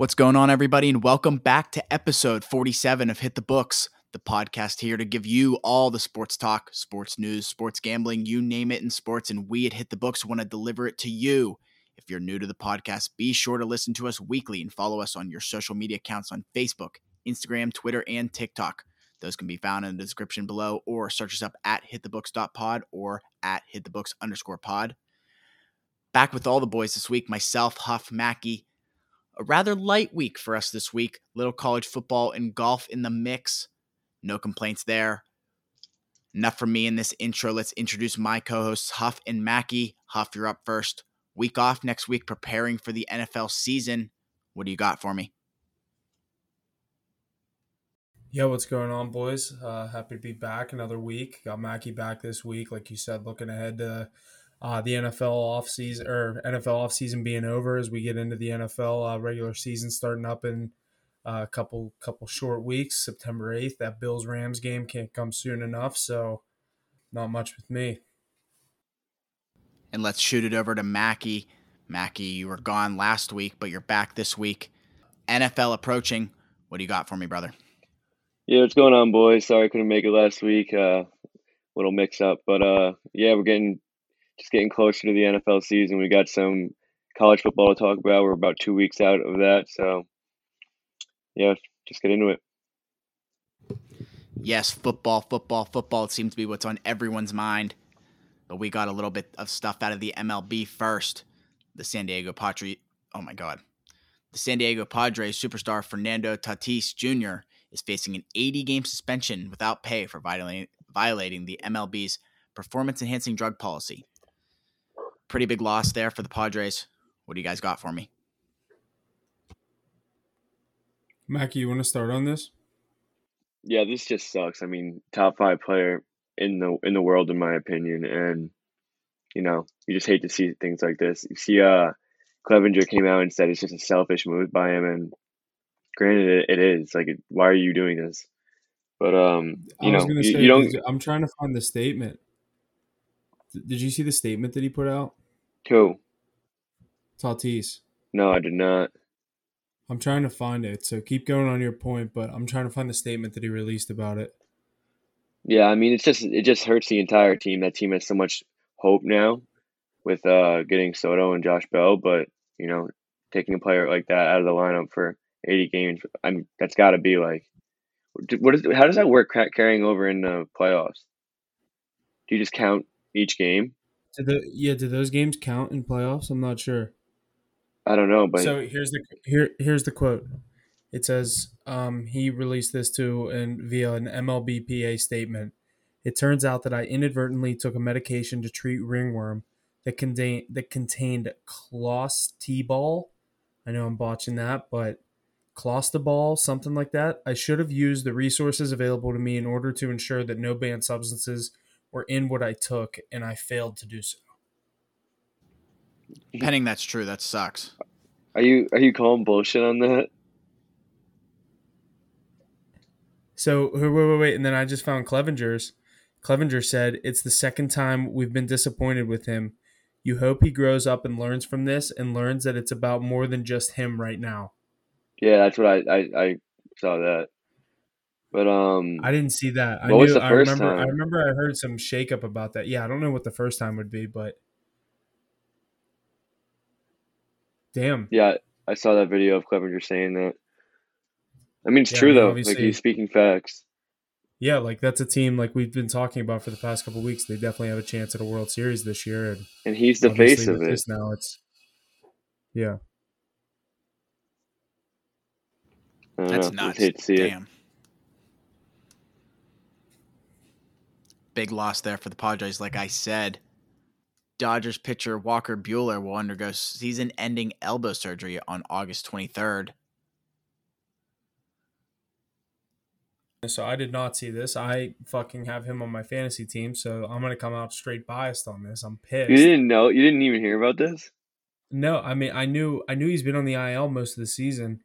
What's going on, everybody, and welcome back to episode 47 of Hit the Books, the podcast here to give you all the sports talk, sports news, sports gambling, you name it in sports, and we at Hit the Books want to deliver it to you. If you're new to the podcast, be sure to listen to us weekly and follow us on your social media accounts on Facebook, Instagram, Twitter, and TikTok. Those can be found in the description below, or search us up at hitthebooks.pod or at hitthebooks_pod. Back with all the boys this week, myself, Huff, Mackey. A rather light week for us this week. Little college football and golf in the mix. No complaints there. Enough for me in this intro. Let's introduce my co-hosts, Huff and Mackey. Huff, you're up first. Week off next week, preparing for the NFL season. What do you got for me? Yeah, what's going on, boys? Happy to be back another week. Got Mackey back this week. Like you said, looking ahead to the NFL offseason being over as we get into the NFL regular season starting up in a couple short weeks. September 8th, that Bills-Rams game can't come soon enough, so not much with me. And let's shoot it over to Mackey. Mackey, you were gone last week, but you're back this week. NFL approaching. What do you got for me, brother? Yeah, what's going on, boys? Sorry I couldn't make it last week. Little mix-up, but yeah, we're getting closer to the NFL season. We got some college football to talk about. We're about 2 weeks out of that. So, yeah, just get into it. Yes, football. It seems to be what's on everyone's mind. But we got a little bit of stuff out of the MLB first. The San Diego Padres superstar Fernando Tatis Jr. is facing an 80-game suspension without pay for violating the MLB's performance-enhancing drug policy. Pretty big loss there for the Padres. What do you guys got for me? Mackey, you want to start on this? Yeah, this just sucks. I mean, top five player in the world, in my opinion. And, you know, you just hate to see things like this. You see Clevinger came out and said it's just a selfish move by him. And granted, it is. Like, why are you doing this? But, you don't – I'm trying to find the statement. Did you see the statement that he put out? Who? Tatis. No, I did not. I'm trying to find it, so keep going on your point, but I'm trying to find the statement that he released about it. Yeah, I mean, it just hurts the entire team. That team has so much hope now with getting Soto and Josh Bell, but, you know, taking a player like that out of the lineup for 80 games, I mean, that's got to be like – how does that work carrying over in the playoffs? Do you just count – each game? Do those games count in playoffs? I'm not sure. I don't know, but so here's the quote. It says he released this via an MLBPA statement. It turns out that I inadvertently took a medication to treat ringworm that contained clostebol. I know I'm botching that, but clostebol, something like that. I should have used the resources available to me in order to ensure that no banned substances were in what I took, and I failed to do so. Penning that's true. That sucks. Are you calling bullshit on that? So, wait. And then I just found Clevinger's. Clevinger said, it's the second time we've been disappointed with him. You hope he grows up and learns from this and learns that it's about more than just him right now. Yeah, that's what I saw that. But I didn't see that. I remember I heard some shakeup about that. Yeah, I don't know what the first time would be, but damn. Yeah, I saw that video of Clevinger saying that. I mean, it's true though. Like, he's speaking facts. Yeah, like that's a team like we've been talking about for the past couple of weeks. They definitely have a chance at a World Series this year, and he's the face of it now. Yeah. That's nuts. Damn. Big loss there for the Padres. Like I said, Dodgers pitcher Walker Buehler will undergo season-ending elbow surgery on August 23rd. So I did not see this. I fucking have him on my fantasy team, so I'm going to come out straight biased on this. I'm pissed. You didn't know? You didn't even hear about this? No, I mean, I knew he's been on the IL most of the season.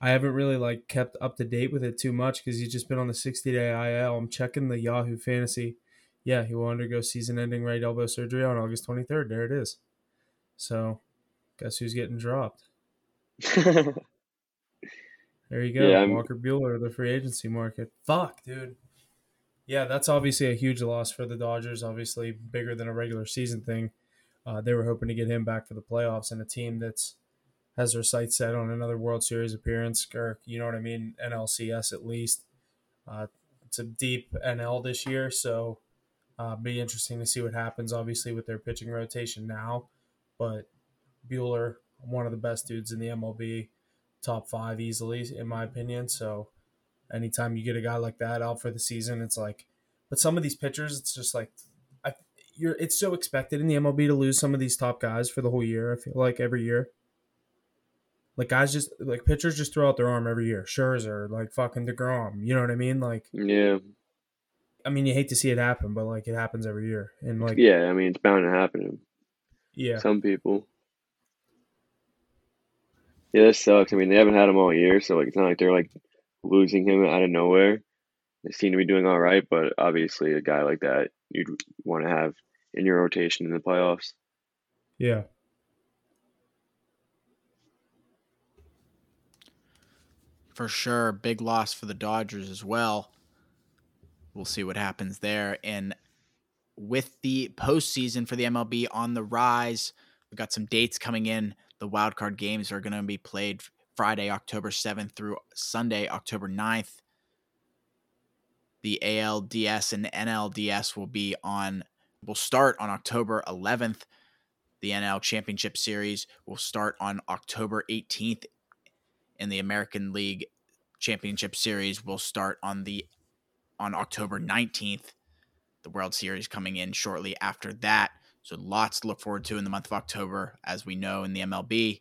I haven't really like kept up to date with it too much because he's just been on the 60-day IL. I'm checking the Yahoo Fantasy. Yeah, he will undergo season-ending right elbow surgery on August 23rd. There it is. So, guess who's getting dropped? There you go. Yeah, Walker Buehler, the free agency market. Fuck, dude. Yeah, that's obviously a huge loss for the Dodgers, obviously bigger than a regular season thing. They were hoping to get him back for the playoffs, and a team that's has their sights set on another World Series appearance, or you know what I mean, NLCS at least. It's a deep NL this year, so be interesting to see what happens, obviously, with their pitching rotation now. But Buehler, one of the best dudes in the MLB, top five easily, in my opinion. So anytime you get a guy like that out for the season, it's like – but some of these pitchers, it's just like it's so expected in the MLB to lose some of these top guys for the whole year, I feel like, every year. Like, guys just – like, pitchers just throw out their arm every year. Scherzer, like, fucking DeGrom. You know what I mean? Like – yeah. I mean, you hate to see it happen, but, like, it happens every year. And like – yeah, I mean, it's bound to happen. Yeah. Some people. Yeah, that sucks. I mean, they haven't had him all year, so, like, it's not like they're, like, losing him out of nowhere. They seem to be doing all right, but obviously a guy like that you'd want to have in your rotation in the playoffs. Yeah. For sure, big loss for the Dodgers as well. We'll see what happens there. And with the postseason for the MLB on the rise, we've got some dates coming in. The wildcard games are going to be played Friday, October 7th through Sunday, October 9th. The ALDS and NLDS will start on October 11th. The NL Championship Series will start on October 18th. And the American League Championship Series will start on October 19th. The World Series coming in shortly after that. So lots to look forward to in the month of October, as we know, in the MLB.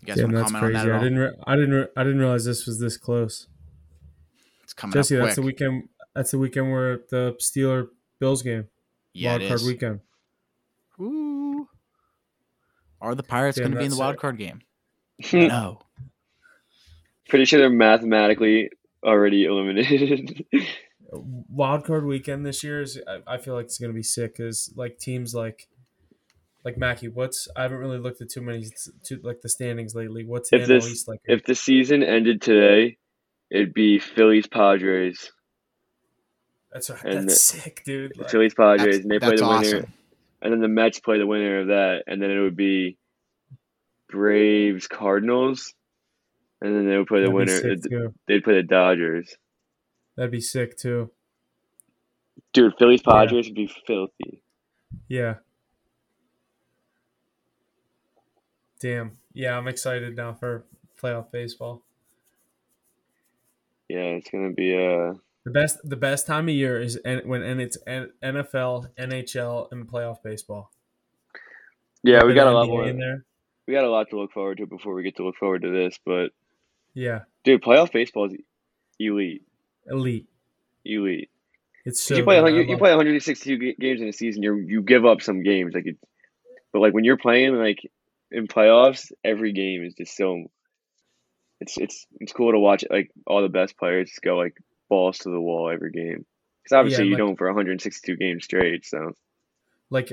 You guys want to comment on that at all? I didn't realize this was this close. It's coming up quick. That's the weekend. That's the weekend where the Steelers Bills game. Yeah, wild card weekend. Ooh. Are the Pirates going to be in the wild card game? No. Pretty sure they're mathematically already eliminated. Wild card weekend this year is. I feel like it's going to be sick. Cause like teams like Mackie, I haven't really looked at too many like the standings lately. What's the NL East like? If the season ended today, it'd be Phillies Padres. That's right. That's sick, dude. Like, Phillies Padres, and they play the winner, awesome. And then the Mets play the winner of that, and then it would be Braves Cardinals, and then they would play the winner. They'd play the Dodgers. That'd be sick too, dude. Phillies Padres would be filthy. Yeah. Damn. Yeah, I'm excited now for playoff baseball. Yeah, it's gonna be the best time of year is it's NFL, NHL, and playoff baseball. Yeah, we got a lot more in there. We got a lot to look forward to before we get to look forward to this, but yeah, dude, playoff baseball is elite. It's so you play 162 games in a season. You give up some games, but when you're playing in playoffs, every game is just so it's cool to watch all the best players go balls to the wall every game, because obviously you don't for 162 games straight. So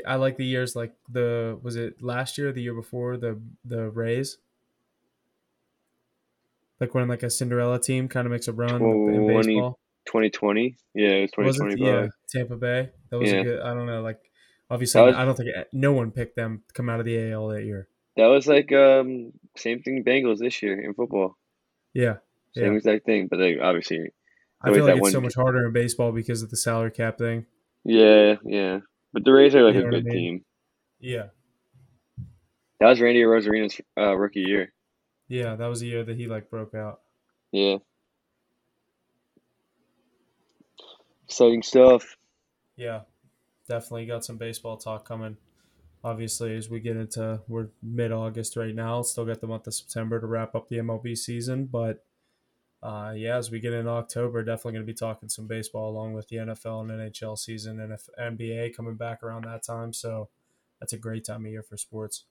I like the years was it last year or the year before the Rays when a Cinderella team kind of makes a run in baseball. 2020, yeah, it was 2020. Yeah, Tampa Bay. That was a good. I don't know. Obviously, I don't think no one picked them to come out of the AL that year. That was same thing Bengals this year in football. Yeah. Same exact thing, but obviously I feel it's so much harder in baseball because of the salary cap thing. Yeah, yeah. But the Rays are a good team. Yeah. That was Randy Rosarino's rookie year. Yeah, that was the year that he broke out. Yeah. Exciting stuff. Yeah. Definitely got some baseball talk coming. Obviously, as we get into, we're mid-August right now. Still got the month of September to wrap up the MLB season. But, as we get into October, definitely going to be talking some baseball along with the NFL and NHL season and NBA coming back around that time. So that's a great time of year for sports.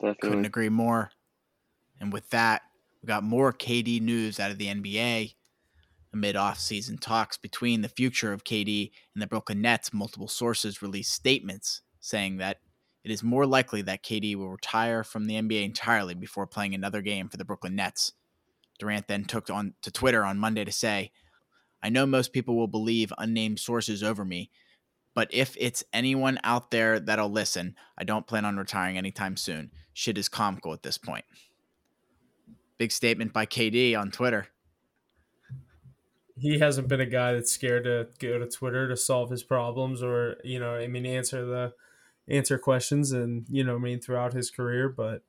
Definitely. Couldn't agree more. And with that, we got more KD news out of the NBA. Amid off-season talks between the future of KD and the Brooklyn Nets, multiple sources released statements saying that it is more likely that KD will retire from the NBA entirely before playing another game for the Brooklyn Nets. Durant then took on to Twitter on Monday to say, "I know most people will believe unnamed sources over me, but if it's anyone out there that'll listen, I don't plan on retiring anytime soon. Shit is comical at this point." Big statement by KD on Twitter. He hasn't been a guy that's scared to go to Twitter to solve his problems or, you know, I mean, answer questions and, you know, I mean, throughout his career. But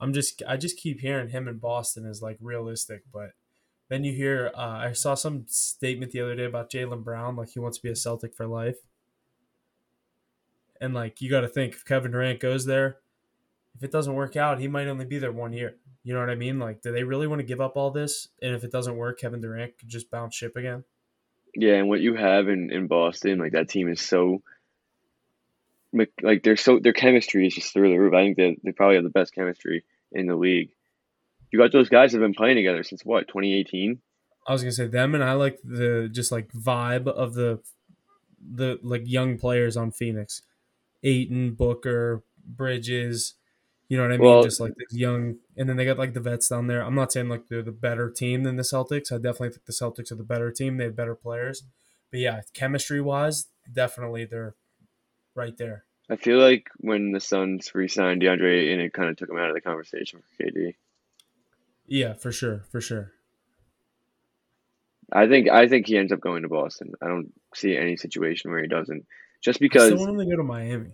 I just keep hearing him in Boston is like realistic. But then you hear, I saw some statement the other day about Jaylen Brown, like he wants to be a Celtic for life. And like, you got to think if Kevin Durant goes there, if it doesn't work out, he might only be there 1 year. You know what I mean? Like, do they really want to give up all this? And if it doesn't work, Kevin Durant could just bounce ship again. Yeah, and what you have in Boston, like that team is so, like their chemistry is just through the roof. I think they probably have the best chemistry in the league. You got those guys that have been playing together since what, 2018? I was gonna say them, and I like the just like vibe of the like young players on Phoenix, Ayton, Booker, Bridges. You know what I mean? Well, just like the young, and then they got like the vets down there. I'm not saying like they're the better team than the Celtics. I definitely think the Celtics are the better team. They have better players. But yeah, chemistry-wise, definitely they're right there. I feel like when the Suns re-signed DeAndre, and it kind of took him out of the conversation for KD. Yeah, for sure. I think he ends up going to Boston. I don't see any situation where he doesn't. Just because I still want him to go to Miami.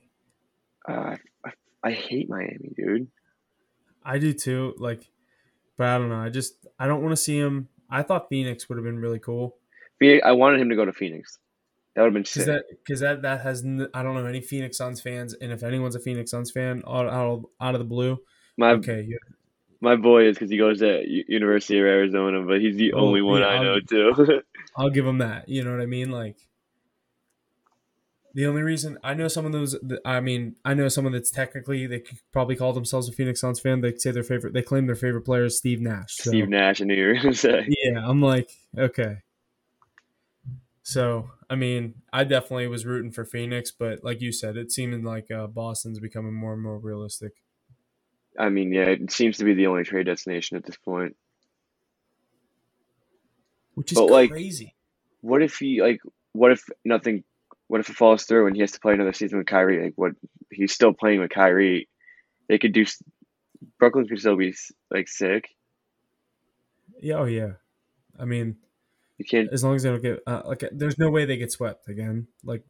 I hate Miami, dude. I do too. Like, but I don't know. I don't want to see him. I thought Phoenix would have been really cool. I wanted him to go to Phoenix. That would have been sick. Because that has I don't know any Phoenix Suns fans, and if anyone's a Phoenix Suns fan, out of the blue, my boy is because he goes to University of Arizona, but he's the only one I know too. I'll give him that. You know what I mean? Like. The only reason I know someone that's technically, they could probably call themselves a Phoenix Suns fan. They say they claim their favorite player is Steve Nash. So. Steve Nash, I knew you were going to say. Yeah, I'm like, okay. So, I mean, I definitely was rooting for Phoenix, but like you said, it seemed like Boston's becoming more and more realistic. I mean, yeah, it seems to be the only trade destination at this point. Which is crazy. Like, what if it falls through and he has to play another season with Kyrie? Like, what? He's still playing with Kyrie. They could do. Brooklyn could still be like sick. Yeah. Oh yeah. I mean, you can't. As long as they don't get like, there's no way they get swept again. Like,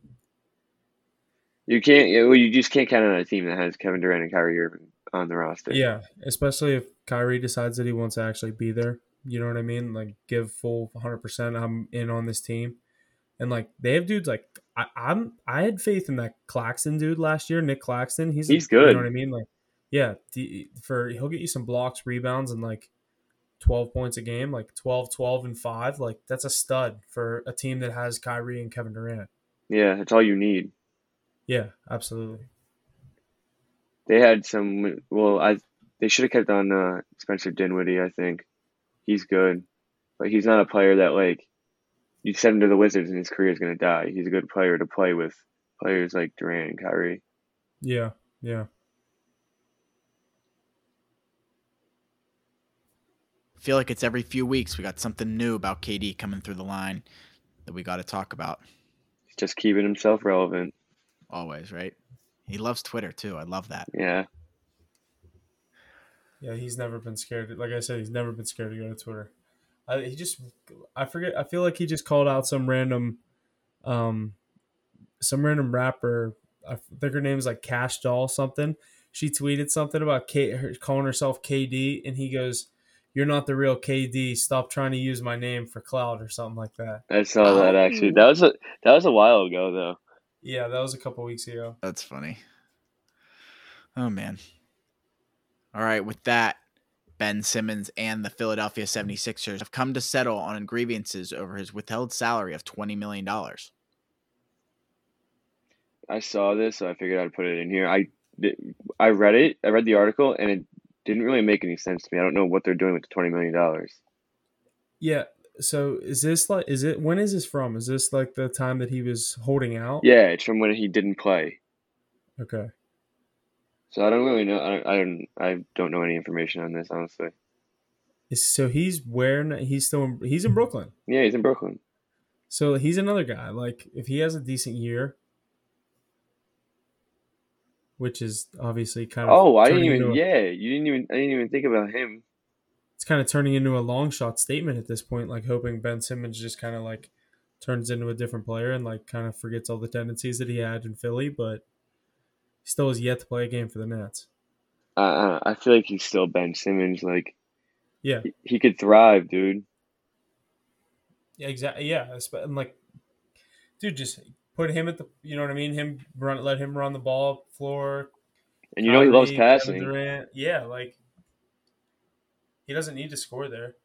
you can't. Well, you just can't count on a team that has Kevin Durant and Kyrie Irving on the roster. Yeah, especially if Kyrie decides that he wants to actually be there. You know what I mean? Like, give full 100%. I'm in on this team, and like they have dudes like. I had faith in that Claxton dude last year, Nick Claxton. He's good. You know what I mean? Like, yeah, he'll get you some blocks, rebounds, and like 12 points a game, like 12, and 5. Like, that's a stud for a team that has Kyrie and Kevin Durant. Yeah, that's all you need. Yeah, absolutely. They had some. Well, they should have kept on Spencer Dinwiddie. I think he's good, but he's not a player that like. You send him to the Wizards and his career is going to die. He's a good player to play with players like Durant and Kyrie. Yeah, yeah. I feel like it's every few weeks we got something new about KD coming through the line that we got to talk about. He's just keeping himself relevant. Always, right? He loves Twitter too. I love that. Yeah. Yeah, he's never been scared. Like I said, he's never been scared to go to Twitter. I feel like he just called out some random rapper. I think her name is like Cash Doll something. She tweeted something about calling herself KD, and he goes, "You're not the real KD. Stop trying to use my name for clout," or something like that. I saw that actually. That was a while ago though. Yeah, that was a couple weeks ago. That's funny. Oh man. All right, with that. Ben Simmons and the Philadelphia 76ers have come to settle on grievances over his withheld salary of $20 million. I saw this, so I figured I'd put it in here. I read it. I read the article, and it didn't really make any sense to me. I don't know what they're doing with the $20 million. Yeah. So when is this from? Is this like the time that he was holding out? Yeah, it's from when he didn't play. Okay. So I don't really know. I don't know any information on this, honestly. So he's in Brooklyn. Yeah, he's in Brooklyn. So he's another guy. Like, if he has a decent year, which is obviously kind of. Oh, I didn't even. I didn't even think about him. It's kind of turning into a long shot statement at this point. Like, hoping Ben Simmons just kind of like turns into a different player and like kind of forgets all the tendencies that he had in Philly, but he still has yet to play a game for the Nets. I feel like he's still Ben Simmons. Like, yeah, he could thrive, dude. Yeah, exactly. Yeah, and like, dude, just put him at the, you know what I mean? Let him run the ball up the floor. And you know he loves passing. Kevin Durant. Yeah, like he doesn't need to score there.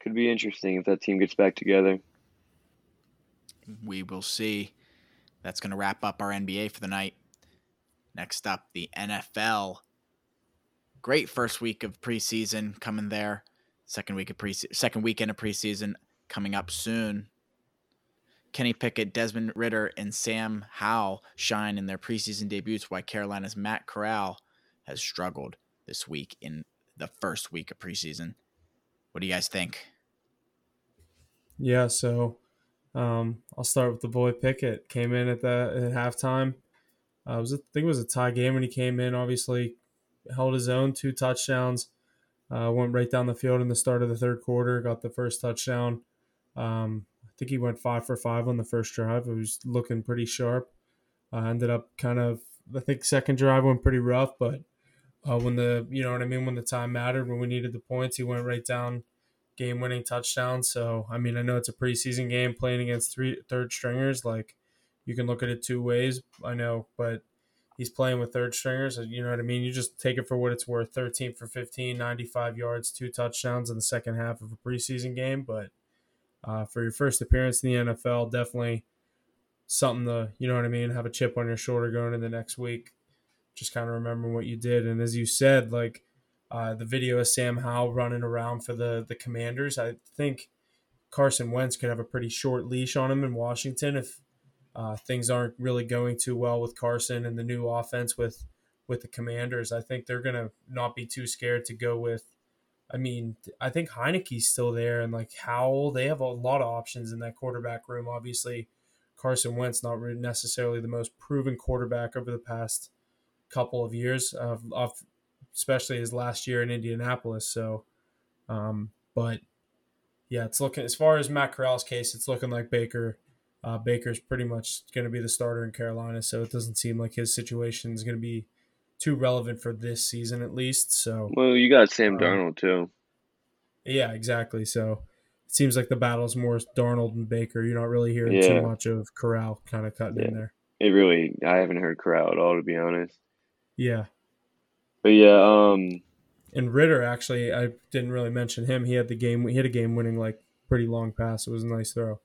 Could be interesting if that team gets back together. We will see. That's going to wrap up our NBA for the night. Next up, the NFL. Great first week of preseason coming there. Second weekend of preseason coming up soon. Kenny Pickett, Desmond Ridder, and Sam Howell shine in their preseason debuts, while Carolina's Matt Corral has struggled this week in the first week of preseason. What do you guys think? Yeah, so I'll start with the boy Pickett. Came in at halftime. I think it was a tie game when he came in. Obviously, held his own, 2 touchdowns. Went right down the field in the start of the third quarter. Got the first touchdown. I think he went 5 for 5 on the first drive. It was looking pretty sharp. Ended up kind of, I think second drive went pretty rough, but when the time mattered, when we needed the points, he went right down, game-winning touchdown. So, I mean, I know it's a preseason game playing against third stringers. Like, you can look at it 2 ways, I know, but he's playing with third stringers. You know what I mean? You just take it for what it's worth. 13 for 15, 95 yards, 2 touchdowns in the second half of a preseason game. But for your first appearance in the NFL, definitely something to, you know what I mean, have a chip on your shoulder going into the next week. Just kind of remembering what you did. And as you said, like the video of Sam Howell running around for the Commanders, I think Carson Wentz could have a pretty short leash on him in Washington if things aren't really going too well with Carson and the new offense with the Commanders. I think they're going to not be too scared to go with, I mean, I think Heineke's still there and like Howell, they have a lot of options in that quarterback room. Obviously, Carson Wentz, not necessarily the most proven quarterback over the past couple of years, especially his last year in Indianapolis. So, but yeah, it's looking, as far as Matt Corral's case, it's looking like Baker. Baker's pretty much going to be the starter in Carolina, so it doesn't seem like his situation is going to be too relevant for this season at least. So, well, you got Sam Darnold too. Yeah, exactly. So it seems like the battle's more Darnold and Baker. You're not really hearing too much of Corral kind of cutting in there. I haven't heard Corral at all, to be honest. Yeah. But yeah, and Ridder, actually, I didn't really mention him. He had a game-winning, like, pretty long pass. It was a nice throw.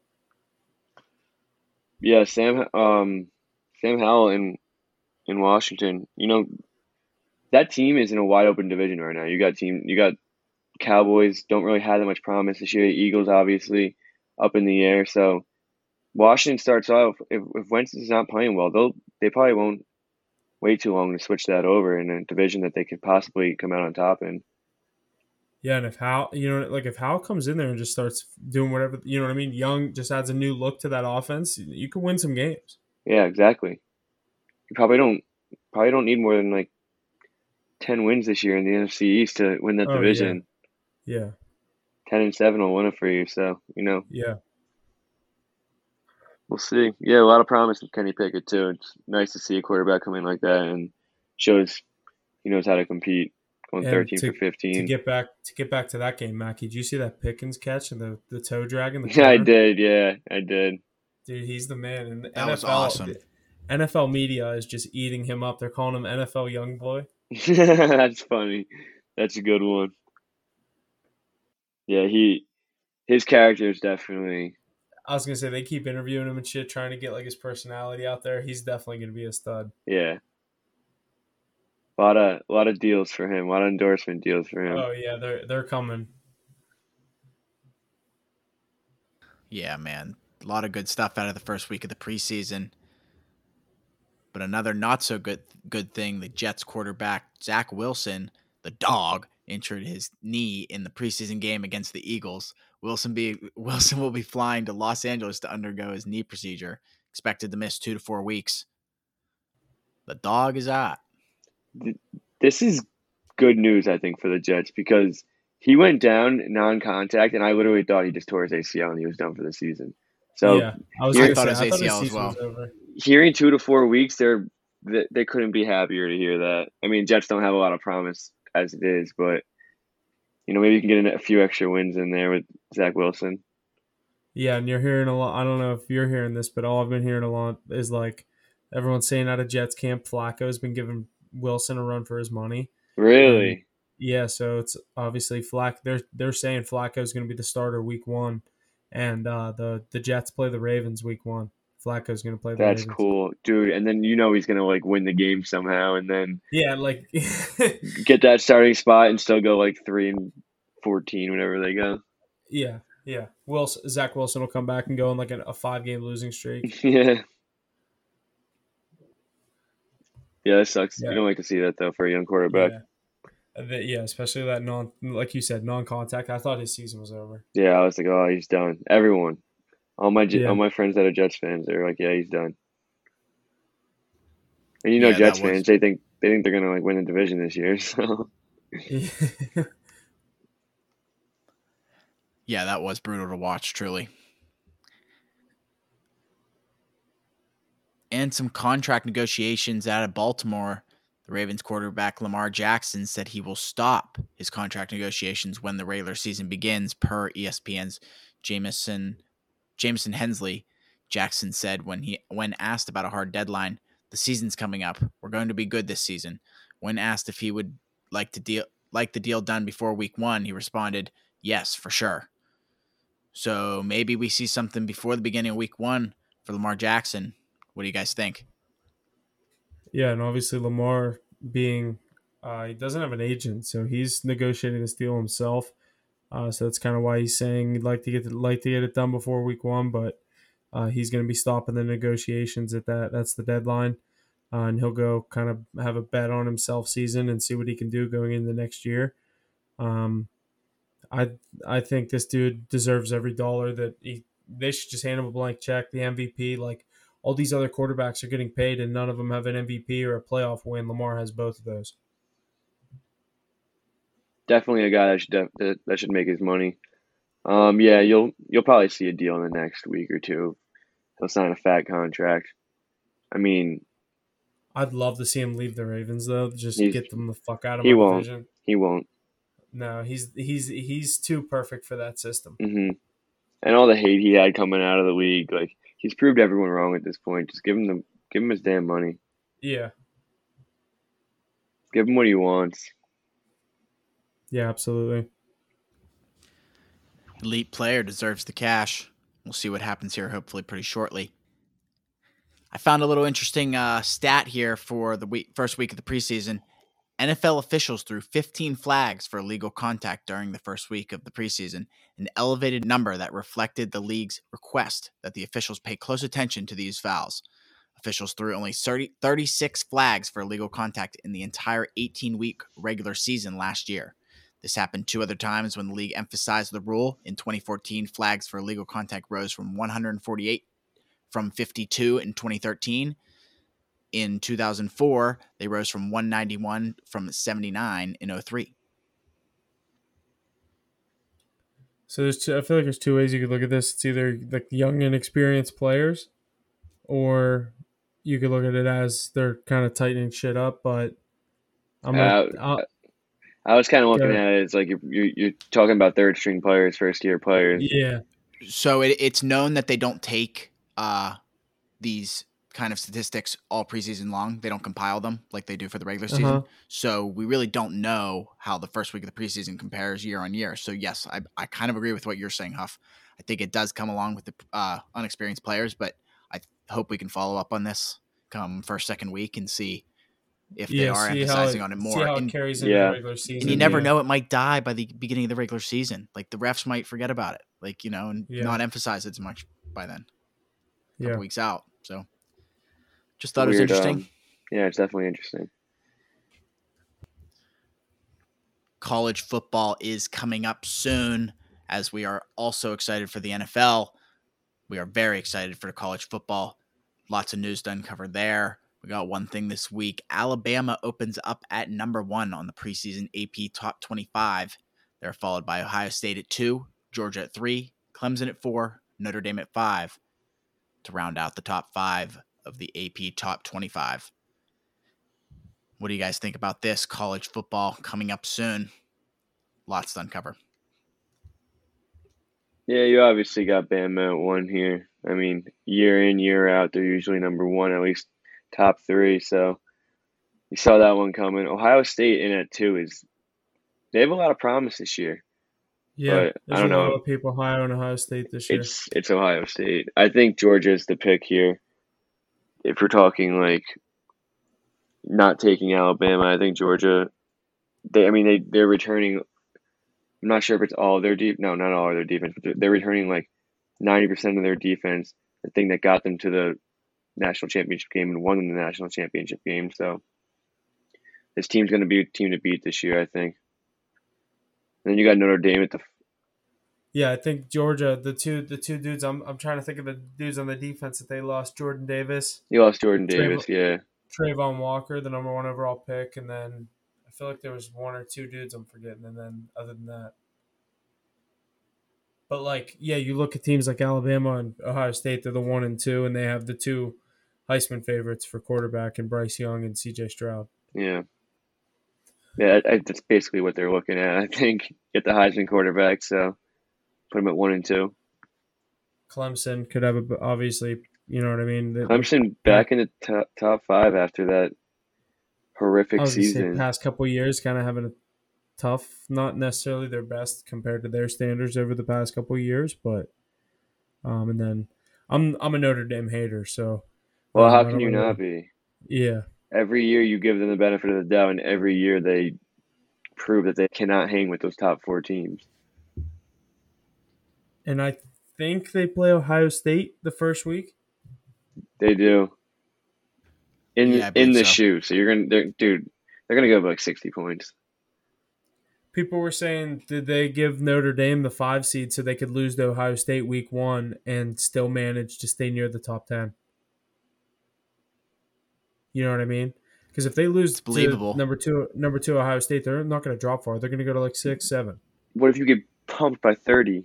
Yeah, Sam Howell in Washington. You know, that team is in a wide open division right now. You got Cowboys, don't really have that much promise this year. Eagles obviously up in the air. So Washington starts off, if Wentz is not playing well, they probably won't wait too long to switch that over in a division that they could possibly come out on top in. Yeah, and if Howell comes in there and just starts doing whatever, you know what I mean, Young just adds a new look to that offense, you could win some games. Yeah, exactly. You probably don't need more than like 10 wins this year in the NFC East to win that division. Yeah. 10-7 will win it for you, so, you know. Yeah. We'll see. Yeah, a lot of promise with Kenny Pickett, too. It's nice to see a quarterback come in like that and shows he knows how to compete, going 13 for 15. To get back to that game, Mackie, did you see that Pickens catch and the toe drag in the corner? I did, yeah. I did. Dude, he's the man. And that was awesome. NFL media is just eating him up. They're calling him NFL young boy. That's funny. That's a good one. Yeah, his character is definitely – I was going to say, they keep interviewing him and shit, trying to get, like, his personality out there. He's definitely going to be a stud. Yeah. A lot of deals for him. A lot of endorsement deals for him. Oh, yeah. They're coming. Yeah, man. A lot of good stuff out of the first week of the preseason. But another not so good thing, the Jets quarterback Zach Wilson, the dog, injured his knee in the preseason game against the Eagles. Wilson will be flying to Los Angeles to undergo his knee procedure, expected to miss 2 to 4 weeks. The dog is out. This is good news, I think, for the Jets, because he went down non-contact, and I literally thought he just tore his ACL and he was done for the season. So yeah, I thought his ACL as well. Hearing 2 to 4 weeks, they couldn't be happier to hear that. I mean, Jets don't have a lot of promise as it is, but you know, maybe you can get a few extra wins in there with Zach Wilson. Yeah, and you're hearing a lot. I don't know if you're hearing this, but all I've been hearing a lot is like everyone's saying out of Jets camp, Flacco's been giving Wilson a run for his money. Really? Yeah. So it's obviously Flacco. They're saying Flacco's going to be the starter week one, and the Jets play the Ravens week one. Flacco's going to play the Ravens. That's cool, dude. And then you know he's going to like win the game somehow, and then yeah, like get that starting spot and still go like 3-14 whenever they go. Yeah. Yeah, Zach Wilson will come back and go on like a 5-game losing streak. Yeah, that sucks. Yeah. You don't like to see that though for a young quarterback. Yeah, especially that non-contact. I thought his season was over. Yeah, I was like, oh, he's done. Everyone, all my friends that are Jets fans, they're like, yeah, he's done. And you know, Jets fans, they think they're gonna like win the division this year. So. Yeah, that was brutal to watch, truly. And some contract negotiations out of Baltimore. The Ravens quarterback Lamar Jackson said he will stop his contract negotiations when the regular season begins, per ESPN's Jameson Hensley. Jackson said when asked about a hard deadline, "The season's coming up. We're going to be good this season." When asked if he would like the deal done before week one, he responded, "Yes, for sure." So maybe we see something before the beginning of week one for Lamar Jackson. What do you guys think? Yeah, and obviously Lamar being he doesn't have an agent, so he's negotiating this deal himself. So that's kind of why he's saying he'd like to get it done before week one, but he's going to be stopping the negotiations at that. That's the deadline, and he'll go kind of have a bet on himself season and see what he can do going into next year. I think this dude deserves every dollar that they should just hand him a blank check. The MVP, like all these other quarterbacks are getting paid and none of them have an MVP or a playoff win. Lamar has both of those. Definitely a guy that should make his money. Yeah, you'll probably see a deal in the next week or two. He'll sign a fat contract. I mean, I'd love to see him leave the Ravens though. Just get them the fuck out of my division. He won't. No, he's too perfect for that system. Mm-hmm. And all the hate he had coming out of the league, like he's proved everyone wrong at this point. Just give him his damn money. Yeah. Give him what he wants. Yeah, absolutely. Elite player deserves the cash. We'll see what happens here. Hopefully, pretty shortly. I found a little interesting stat here for the first week of the preseason. NFL officials threw 15 flags for illegal contact during the first week of the preseason, an elevated number that reflected the league's request that the officials pay close attention to these fouls. Officials threw only 36 flags for illegal contact in the entire 18-week regular season last year. This happened 2 other times when the league emphasized the rule. In 2014, flags for illegal contact rose from 148 from 52 in 2013. In 2004, they rose from 191 from 79 in 03. So I feel like there's 2 ways you could look at this. It's either like young and inexperienced players, or you could look at it as they're kind of tightening shit up. But I was kind of looking at it as like you're talking about third-string players, first-year players. Yeah. So it's known that they don't take these kind of statistics all preseason long. They don't compile them like they do for the regular season. So we really don't know how the first week of the preseason compares year on year. So yes, I kind of agree with what you're saying, Huff. I think it does come along with the unexperienced players, but I hope we can follow up on this come first, second week and see if they are emphasizing on it more. See how it carries into the regular season. And you never know, it might die by the beginning of the regular season. Like the refs might forget about it, like, you know, and not emphasize it as much by then. A couple weeks out. So Just thought it was interesting. Yeah, it's definitely interesting. College football is coming up soon, as we are also excited for the NFL. We are very excited for college football. Lots of news to uncover there. We got one thing this week. Alabama opens up at number 1 on the preseason AP Top 25. They're followed by Ohio State at 2, Georgia at 3, Clemson at 4, Notre Dame at 5, to round out the top 5 of the AP Top 25. What do you guys think about this? College football coming up soon. Lots to uncover. Yeah, you obviously got Bama at 1 here. I mean, year in, year out, they're usually number 1, at least top 3. So you saw that one coming. Ohio State in at 2 is – they have a lot of promise this year. Yeah, but I don't know. A lot of people high on Ohio State this year. It's Ohio State. I think Georgia is the pick here. If we're talking, like, not taking Alabama, I think Georgia – they're returning – I'm not sure if it's all their defense. No, not all of their defense. But they're returning like 90% of their defense, the thing that got them to the national championship game and won them the national championship game. So this team's going to be a team to beat this year, I think. And then you got Notre Dame at the. Yeah, I think Georgia. The two dudes. I'm trying to think of the dudes on the defense that they lost. Jordan Davis. You lost Jordan Davis. Yeah. Trayvon Walker, the number 1 overall pick, and then. I feel like there was one or two dudes I'm forgetting, and then other than that. But, like, yeah, you look at teams like Alabama and Ohio State, they're the 1 and 2, and they have the 2 Heisman favorites for quarterback and Bryce Young and C.J. Stroud. Yeah. Yeah, that's basically what they're looking at, I think. Get the Heisman quarterback, so put them at 1 and 2. Clemson could have obviously, you know what I mean? Clemson back in the top 5 after that. Horrific season. Past couple years, kind of having a tough, not necessarily their best compared to their standards over the past couple years, but and then I'm a Notre Dame hater, so. Well, how can you not be? Yeah. Every year you give them the benefit of the doubt, and every year they prove that they cannot hang with those top 4 teams. And I think they play Ohio State the first week. They do. In the shoe. So they're gonna go up like 60 points. People were saying, did they give Notre Dame the 5 seed so they could lose to Ohio State week 1 and still manage to stay near the top 10? You know what I mean? Because if they lose to number two Ohio State, they're not gonna drop far. They're gonna go to like 6, 7. What if you get pumped by 30?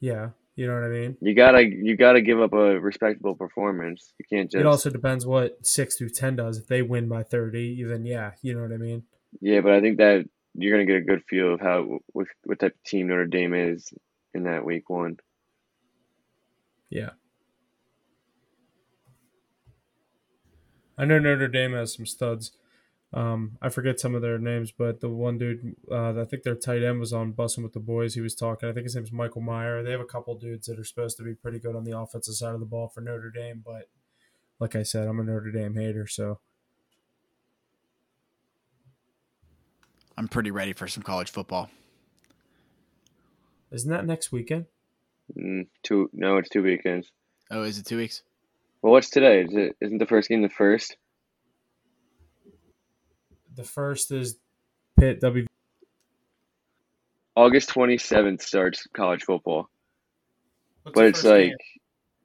Yeah. You know what I mean? You gotta give up a respectable performance. You can't just. It also depends what 6 through 10 does. If they win by 30, then yeah, you know what I mean. Yeah, but I think that you're gonna get a good feel of what type of team Notre Dame is in that week 1. Yeah. I know Notre Dame has some studs. I forget some of their names, but the one dude, I think their tight end was on Bussin' with the Boys. He was talking. I think his name's Michael Meyer. They have a couple dudes that are supposed to be pretty good on the offensive side of the ball for Notre Dame. But like I said, I'm a Notre Dame hater, so. I'm pretty ready for some college football. Isn't that next weekend? No, it's 2 weekends. Oh, is it 2 weeks? Well, what's today? Isn't the first game the first? The first is Pitt W. August 27th starts college football. But it's like, game?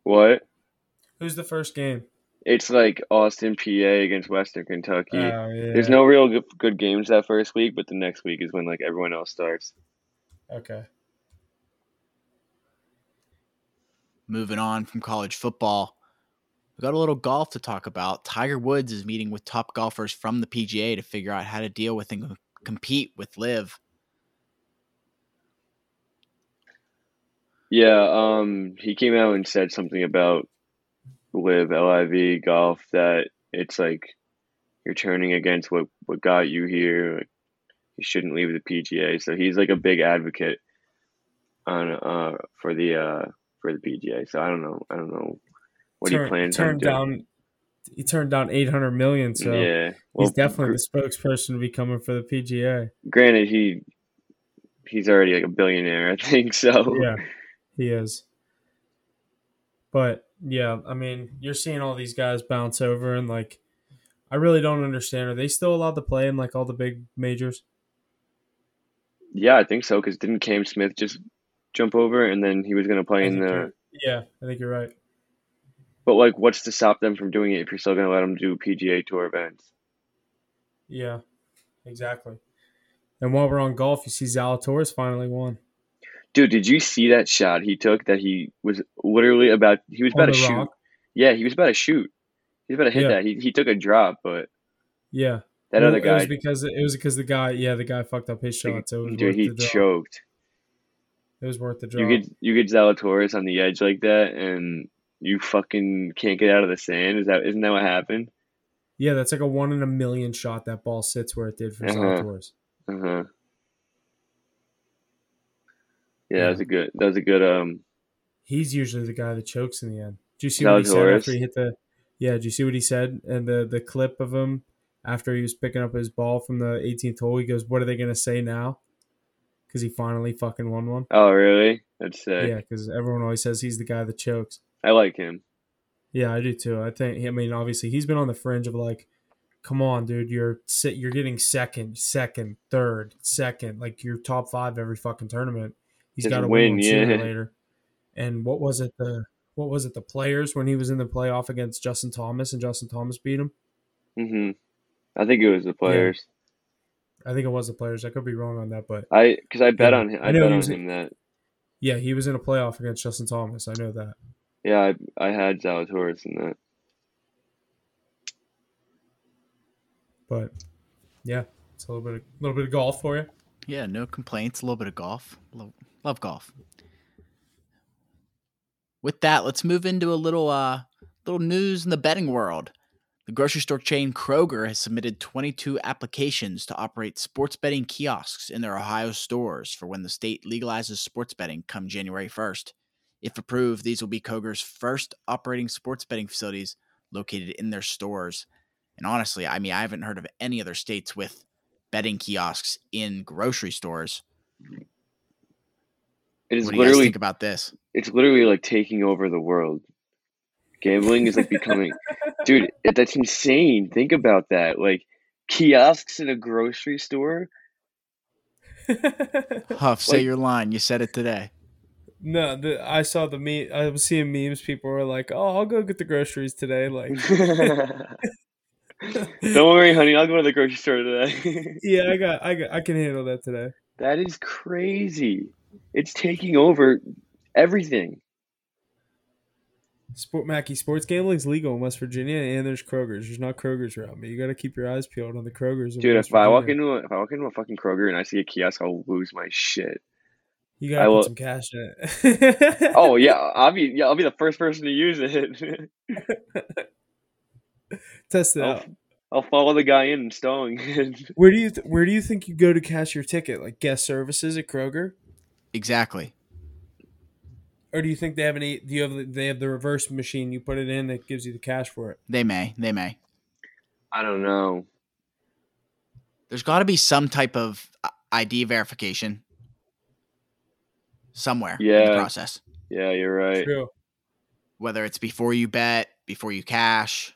What? Who's the first game? It's like Austin, PA against Western Kentucky. Oh, yeah. There's no real good games that first week, but the next week is when like everyone else starts. Okay. Moving on from college football. We got a little golf to talk about. Tiger Woods is meeting with top golfers from the PGA to figure out how to deal with and compete with LIV. Yeah, he came out and said something about LIV, L-I-V, golf, that it's like you're turning against what got you here. Like, you shouldn't leave the PGA. So he's like a big advocate for the PGA. So I don't know. What he plans on doing? He turned down $800 million, so yeah. Well, he's definitely the spokesperson to be coming for the PGA. Granted, he's already like a billionaire, I think. So yeah, he is. But Yeah, I mean, you're seeing all these guys bounce over, and, like, I really don't understand. Are they still allowed to play in, like, all the big majors? Yeah, I think so, because didn't Cam Smith just jump over, and then he was going to play in the – Yeah, I think you're right. But, like, what's to stop them from doing it if you're still going to let them do PGA Tour events? Yeah, exactly. And while we're on golf, you see Zalatoris finally won. Dude, did you see that shot he took that he was literally about – he was about to shoot. Yeah, he was about to shoot. He was about to hit that. He took a drop, but – Yeah. That other guy – It was because the guy fucked up his shot. So it was dude, he choked. It was worth the drop. You get Zalatoris on the edge like that, and you fucking can't get out of the sand. Isn't that what happened? Yeah, that's like a 1 in a million shot that ball sits where it did for Zalatoris. Uh-huh. Yeah, that was a good. He's usually the guy that chokes in the end. Do you see what he said after he hit the? Yeah, do you see what he said and the clip of him after he was picking up his ball from the 18th hole? He goes, "What are they gonna say now?" Because he finally fucking won one. Oh, really? That's sick. Yeah, because everyone always says he's the guy that chokes. I like him. Yeah, I do too. I mean, obviously, he's been on the fringe of like, come on, dude, you're getting second, third, like you're top 5 every fucking tournament. He's got to win sooner or later. And what was it? The Players when he was in the playoff against Justin Thomas, and Justin Thomas beat him. Mm-hmm. I think it was the Players. Yeah. I think it was the Players. I could be wrong on that, but because I bet on him. I bet on him that. Yeah, he was in a playoff against Justin Thomas. I know that. Yeah, I had Zalatoris in that. But yeah, it's a little bit of golf for you. Yeah, no complaints. A little bit of golf. Love golf. With that, let's move into a little news in the betting world. The grocery store chain Kroger has submitted 22 applications to operate sports betting kiosks in their Ohio stores for when the state legalizes sports betting come January 1st. If approved, these will be Kroger's first operating sports betting facilities located in their stores. And honestly, I mean, I haven't heard of any other states with betting kiosks in grocery stores. It is what do you guys think about this? It's literally like taking over the world. Gambling is like becoming – dude, that's insane. Think about that. Like kiosks in a grocery store. Huff, say your line. You said it today. No, I saw the meme. I was seeing memes. People were like, oh, I'll go get the groceries today. Like, don't worry, honey. I'll go to the grocery store today. Yeah, I can handle that today. That is crazy. It's taking over everything. Sports gambling is legal in West Virginia, and there's Kroger's. There's not Kroger's around me. You got to keep your eyes peeled on the Kroger's. Dude, if I walk into a fucking Kroger and I see a kiosk, I'll lose my shit. You got to put some cash in it. Oh, yeah. I'll be the first person to use it. Test it out. I'll follow the guy in and stalling. Where do you think you go to cash your ticket? Like guest services at Kroger? Exactly. Or do you think they have any? They have the reverse machine? You put it in, that gives you the cash for it. They may. I don't know. There's got to be some type of ID verification somewhere in the process. Yeah, you're right. True. Whether it's before you bet, before you cash.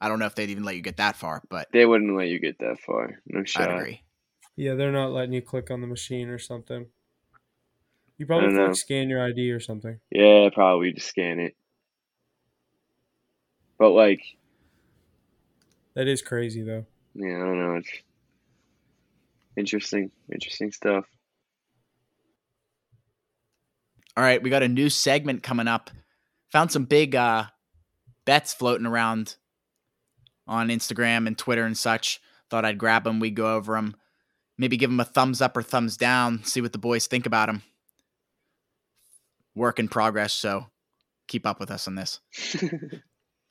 I don't know if they'd even let you get that far, but they wouldn't let you get that far. No shot. I'd agree. Yeah, they're not letting you click on the machine or something. You probably have to scan your ID or something. Yeah, probably just scan it. But like, that is crazy though. Yeah, I don't know. It's interesting stuff. All right, we got a new segment coming up. Found some big bets floating around on Instagram and Twitter and such. Thought I'd grab them. We go over them. Maybe give them a thumbs up or thumbs down. See what the boys think about them. Work in progress, so keep up with us on this.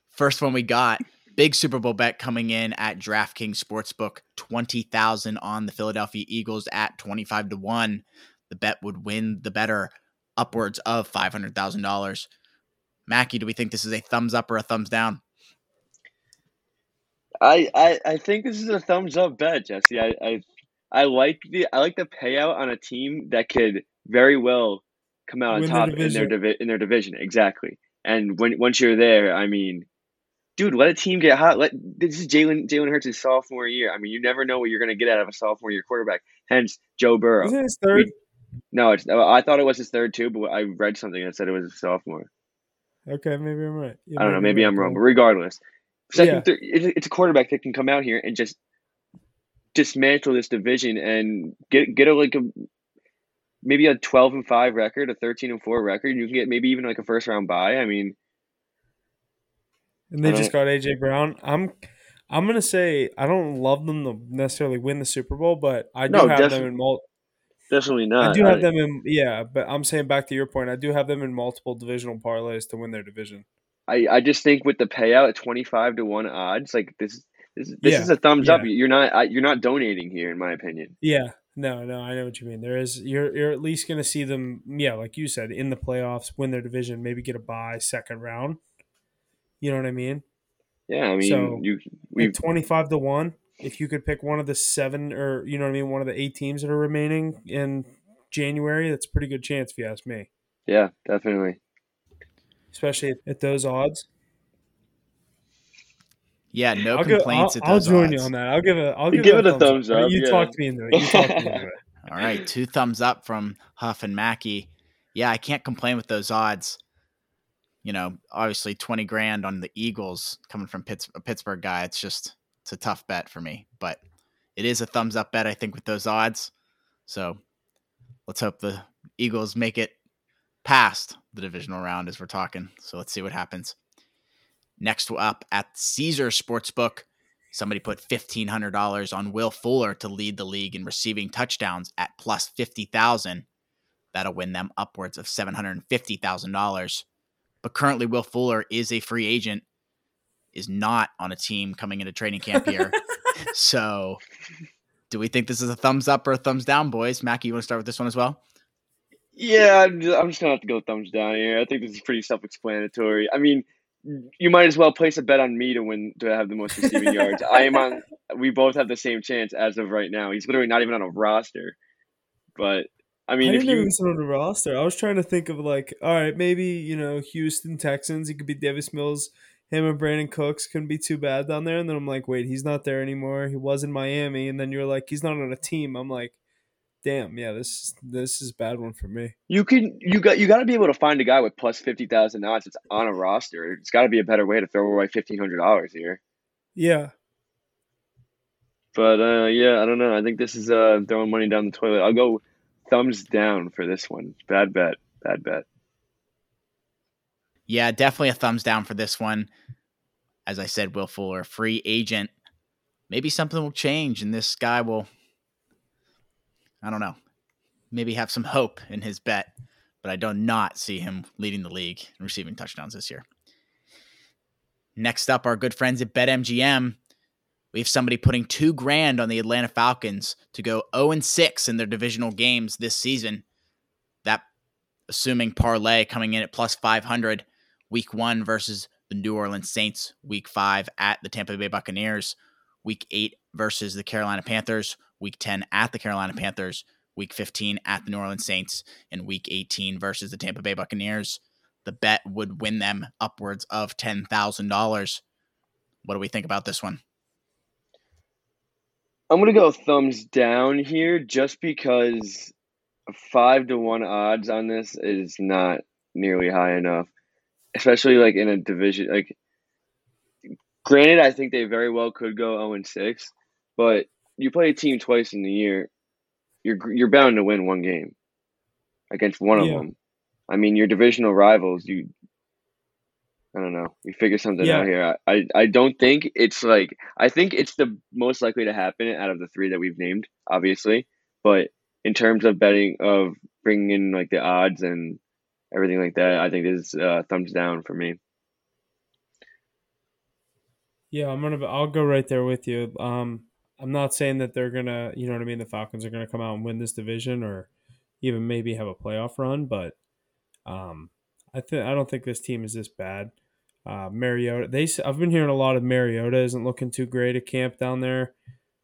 First one we got, big Super Bowl bet coming in at DraftKings Sportsbook, 20,000 on the Philadelphia Eagles at 25-1. The bet would win the better, upwards of $500,000. Mackie, do we think this is a thumbs up or a thumbs down? I think this is a thumbs up bet, Jesse. I like the payout on a team that could very well come out on top in their division. Exactly. And once you're there, I mean, dude, let a team get hot. This is Jalen Hurts' sophomore year. I mean, you never know what you're going to get out of a sophomore year quarterback. Hence, Joe Burrow. Isn't it his third? I thought it was his third too, but I read something that said it was his sophomore. Okay, maybe I'm right. I don't know. Maybe I'm wrong, but regardless, it's a quarterback that can come out here and just dismantle this division and get a maybe a 12-5 record, a 13-4 record. You can get maybe even like a first round bye. I mean, and they just got AJ Brown. I'm gonna say I don't love them to necessarily win the Super Bowl, but I do have them in multiple. Definitely not. I do have them in, but I'm saying back to your point, I do have them in multiple divisional parlays to win their division. I just think with the payout at 25-1 odds, like this is a thumbs up. You're not donating here, in my opinion. Yeah, no, I know what you mean. There is you're at least going to see them, like you said, in the playoffs, win their division, maybe get a bye second round. You know what I mean? Yeah, I mean so we 25-1. If you could pick one of the 7 or, you know what I mean, one of the 8 teams that are remaining in January, that's a pretty good chance if you ask me. Yeah, definitely. Especially at those odds. Yeah, complaints at those odds. I'll join you on that. I'll give it a thumbs up. You talked me into it. All right, 2 thumbs up from Huff and Mackey. Yeah, I can't complain with those odds. You know, obviously $20,000 on the Eagles coming from a Pittsburgh guy. It's just... It's a tough bet for me, but it is a thumbs up bet, I think, with those odds. So let's hope the Eagles make it past the divisional round as we're talking. So let's see what happens. Next up at Caesar Sportsbook, somebody put $1,500 on Will Fuller to lead the league in receiving touchdowns at plus 50,000. That'll win them upwards of $750,000. But currently Will Fuller is a free agent, is not on a team coming into training camp here. So do we think this is a thumbs up or a thumbs down, boys? Mackey, you want to start with this one as well? Yeah, I'm just going to have to go thumbs down here. I think this is pretty self-explanatory. I mean, you might as well place a bet on me to have the most receiving yards. We both have the same chance as of right now. He's literally not even on a roster. But I mean, I didn't even on the roster. I was trying to think of all right, maybe, Houston Texans, it could be Davis Mills. Him and Brandon Cooks couldn't be too bad down there. And then I'm like, wait, he's not there anymore. He was in Miami. And then you're like, he's not on a team. I'm like, damn, yeah, this is a bad one for me. You got to be able to find a guy with plus 50,000 odds that's on a roster. It's got to be a better way to throw away $1,500 here. Yeah. But, I don't know. I think this is throwing money down the toilet. I'll go thumbs down for this one. Bad bet. Yeah, definitely a thumbs down for this one. As I said, Will Fuller, free agent. Maybe something will change and this guy will, I don't know, maybe have some hope in his bet. But I do not see him leading the league and receiving touchdowns this year. Next up, our good friends at BetMGM. We have somebody putting $2,000 on the Atlanta Falcons to go 0-6 in their divisional games this season. That, assuming parlay coming in at plus 500. Week 1 versus the New Orleans Saints. Week 5 at the Tampa Bay Buccaneers. Week 8 versus the Carolina Panthers. Week 10 at the Carolina Panthers. Week 15 at the New Orleans Saints. And week 18 versus the Tampa Bay Buccaneers. The bet would win them upwards of $10,000. What do we think about this one? I'm going to go thumbs down here just because 5-1 odds on this is not nearly high enough. Especially in a division, granted, I think they very well could go 0-6, but you play a team twice in the year, you're bound to win one game against one of them. I mean, your divisional rivals. I don't know. You figure something out here. I don't think it's I think it's the most likely to happen out of the 3 that we've named, obviously. But in terms of betting, of bringing in the odds and everything like that, I think is thumbs down for me. Yeah, I'll go right there with you. I'm not saying that they're gonna, you know what I mean, the Falcons are gonna come out and win this division or even maybe have a playoff run, but I don't think this team is this bad. Mariota, I've been hearing a lot of Mariota isn't looking too great at camp down there.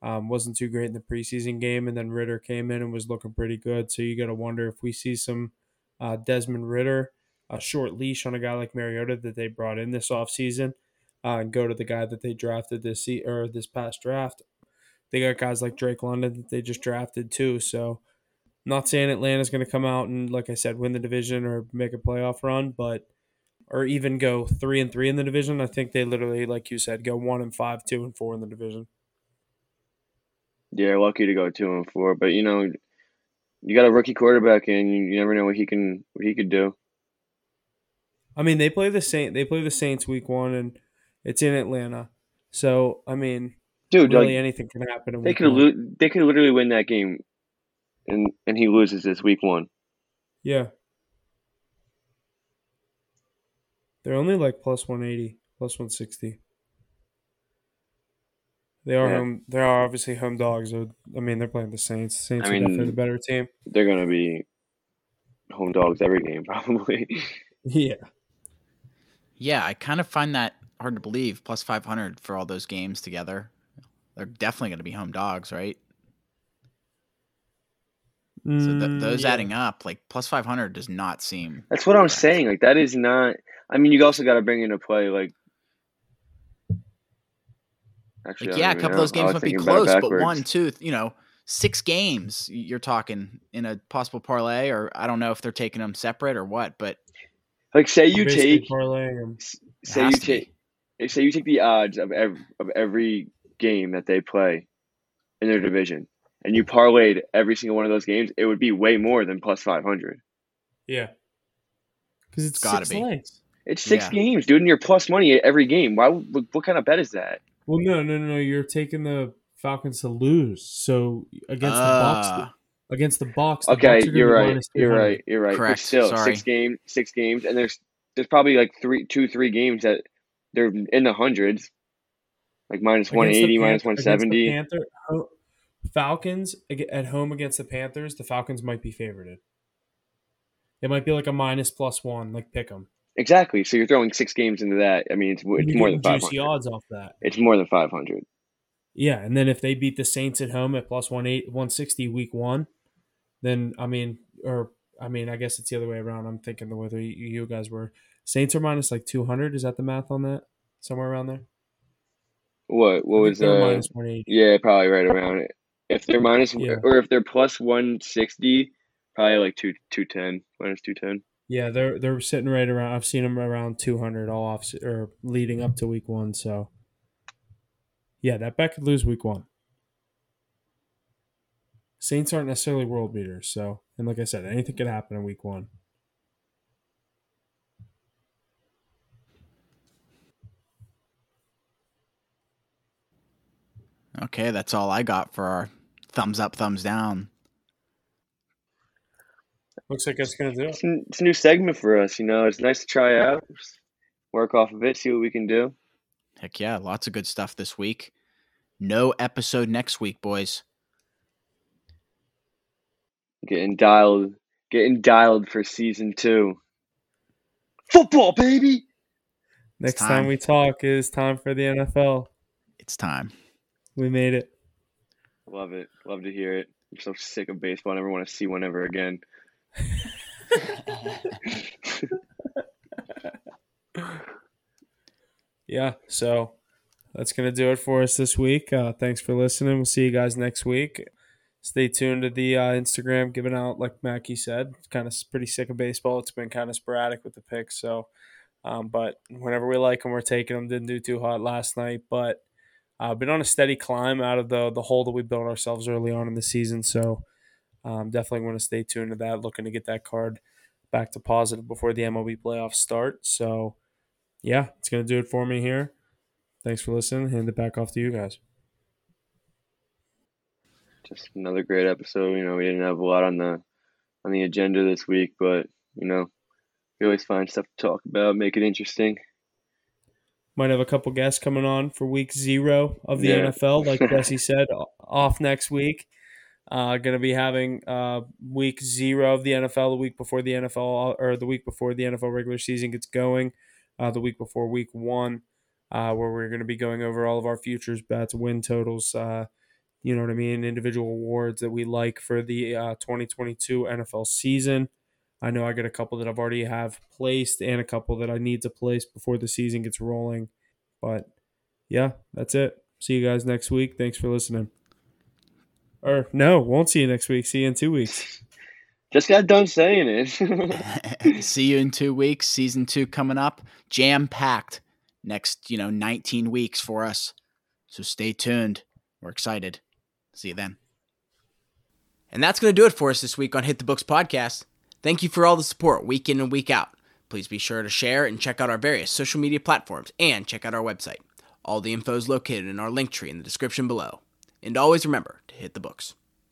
Wasn't too great in the preseason game, and then Ridder came in and was looking pretty good. So you got to wonder if we see some Desmond Ridder a short leash on a guy like Mariota that they brought in this offseason and go to the guy that they drafted this past draft. They got guys like Drake London that they just drafted too. So I'm not saying Atlanta's going to come out and, like I said, win the division or make a playoff run, but or even go 3-3 in the division. I think they literally, like you said, go 1-5, 2-4 in the division. Yeah, lucky to go 2-4, but you got a rookie quarterback in. You never know what he could do. I mean, they play the Saints week 1, and it's in Atlanta. So I mean, dude, really anything can happen. They could literally win that game, and he loses this week 1. Yeah. They're only like plus 180, plus 160. They are home. They are obviously home dogs. I mean, they're playing the Saints. Saints are definitely the better team. They're gonna be home dogs every game, probably. Yeah. Yeah, I kind of find that hard to believe. Plus 500 for all those games together. They're definitely gonna be home dogs, right? So those adding up, like plus 500, does not seem. That's what I was saying. Like that is not. I mean, you also got to bring into play, like. Actually, like, yeah, a couple of those games might be close, but 6 games you're talking in a possible parlay, or I don't know if they're taking them separate or what, but like say you take the odds of every game that they play in their division, and you parlayed every single one of those games, it would be way more than plus 500. Yeah, because it's got to be. Legs. It's 6 games, dude, and you're plus money every game. Why? What kind of bet is that? Well, no. You're taking the Falcons to lose. So against the Bucs. Okay, you're right. Correct. But still, sorry. Six games, and there's probably like two, three games that they're in the hundreds, like minus 180, minus 170. Falcons at home against the Panthers. The Falcons might be favored. It might be like a minus plus 1, like pick 'em. Exactly. So you're throwing 6 games into that. I mean, it's more than 500. Juicy odds off that. It's more than 500. Yeah, and then if they beat the Saints at home at plus 160 week 1, then I guess it's the other way around. I'm thinking the way you guys were. Saints are minus like 200. Is that the math on that? Somewhere around there. What was that? Minus 180. Yeah, probably right around it. If they're or if they're plus 160, probably like minus 210. Yeah, they're sitting right around. I've seen them around 200 all off or leading up to week 1. So, yeah, that bet could lose week 1. Saints aren't necessarily world beaters. So, and like I said, anything could happen in week 1. Okay, that's all I got for our thumbs up, thumbs down. Looks like that's going to do it. It's a new segment for us, It's nice to try out, work off of it, see what we can do. Heck yeah, lots of good stuff this week. No episode next week, boys. Getting dialed for season 2. Football, baby! Next time we talk is time for the NFL. It's time. We made it. Love it. Love to hear it. I'm so sick of baseball. I never want to see one ever again. Yeah, so that's gonna do it for us this week. Thanks for listening. We'll see you guys next week. Stay tuned to the Instagram, giving out, like Mackie said, kind of pretty sick of baseball. It's been kind of sporadic with the picks, so but whenever we like them, we're taking them. Didn't do too hot last night, but been on a steady climb out of the hole that we built ourselves early on in the season, so definitely want to stay tuned to that. Looking to get that card back to positive before the MLB playoffs start. So, yeah, it's going to do it for me here. Thanks for listening. Hand it back off to you guys. Just another great episode. We didn't have a lot on the agenda this week, but, we always find stuff to talk about, make it interesting. Might have a couple guests coming on for week 0 of the NFL, like Jesse said, off next week. Going to be having week 0 of the NFL, the week before the NFL, or the week before the NFL regular season gets going, the week before week 1, where we're going to be going over all of our futures bets, win totals, individual awards that we like for the 2022 NFL season. I know I got a couple that I've already have placed and a couple that I need to place before the season gets rolling. But yeah, that's it. See you guys next week. Thanks for listening. Or no, won't see you next week. See you in 2 weeks. Just got done saying it. See you in 2 weeks. Season 2 coming up. Jam-packed next, 19 weeks for us. So stay tuned. We're excited. See you then. And that's going to do it for us this week on Hit the Books Podcast. Thank you for all the support week in and week out. Please be sure to share and check out our various social media platforms and check out our website. All the info is located in our link tree in the description below. And always remember to hit the books.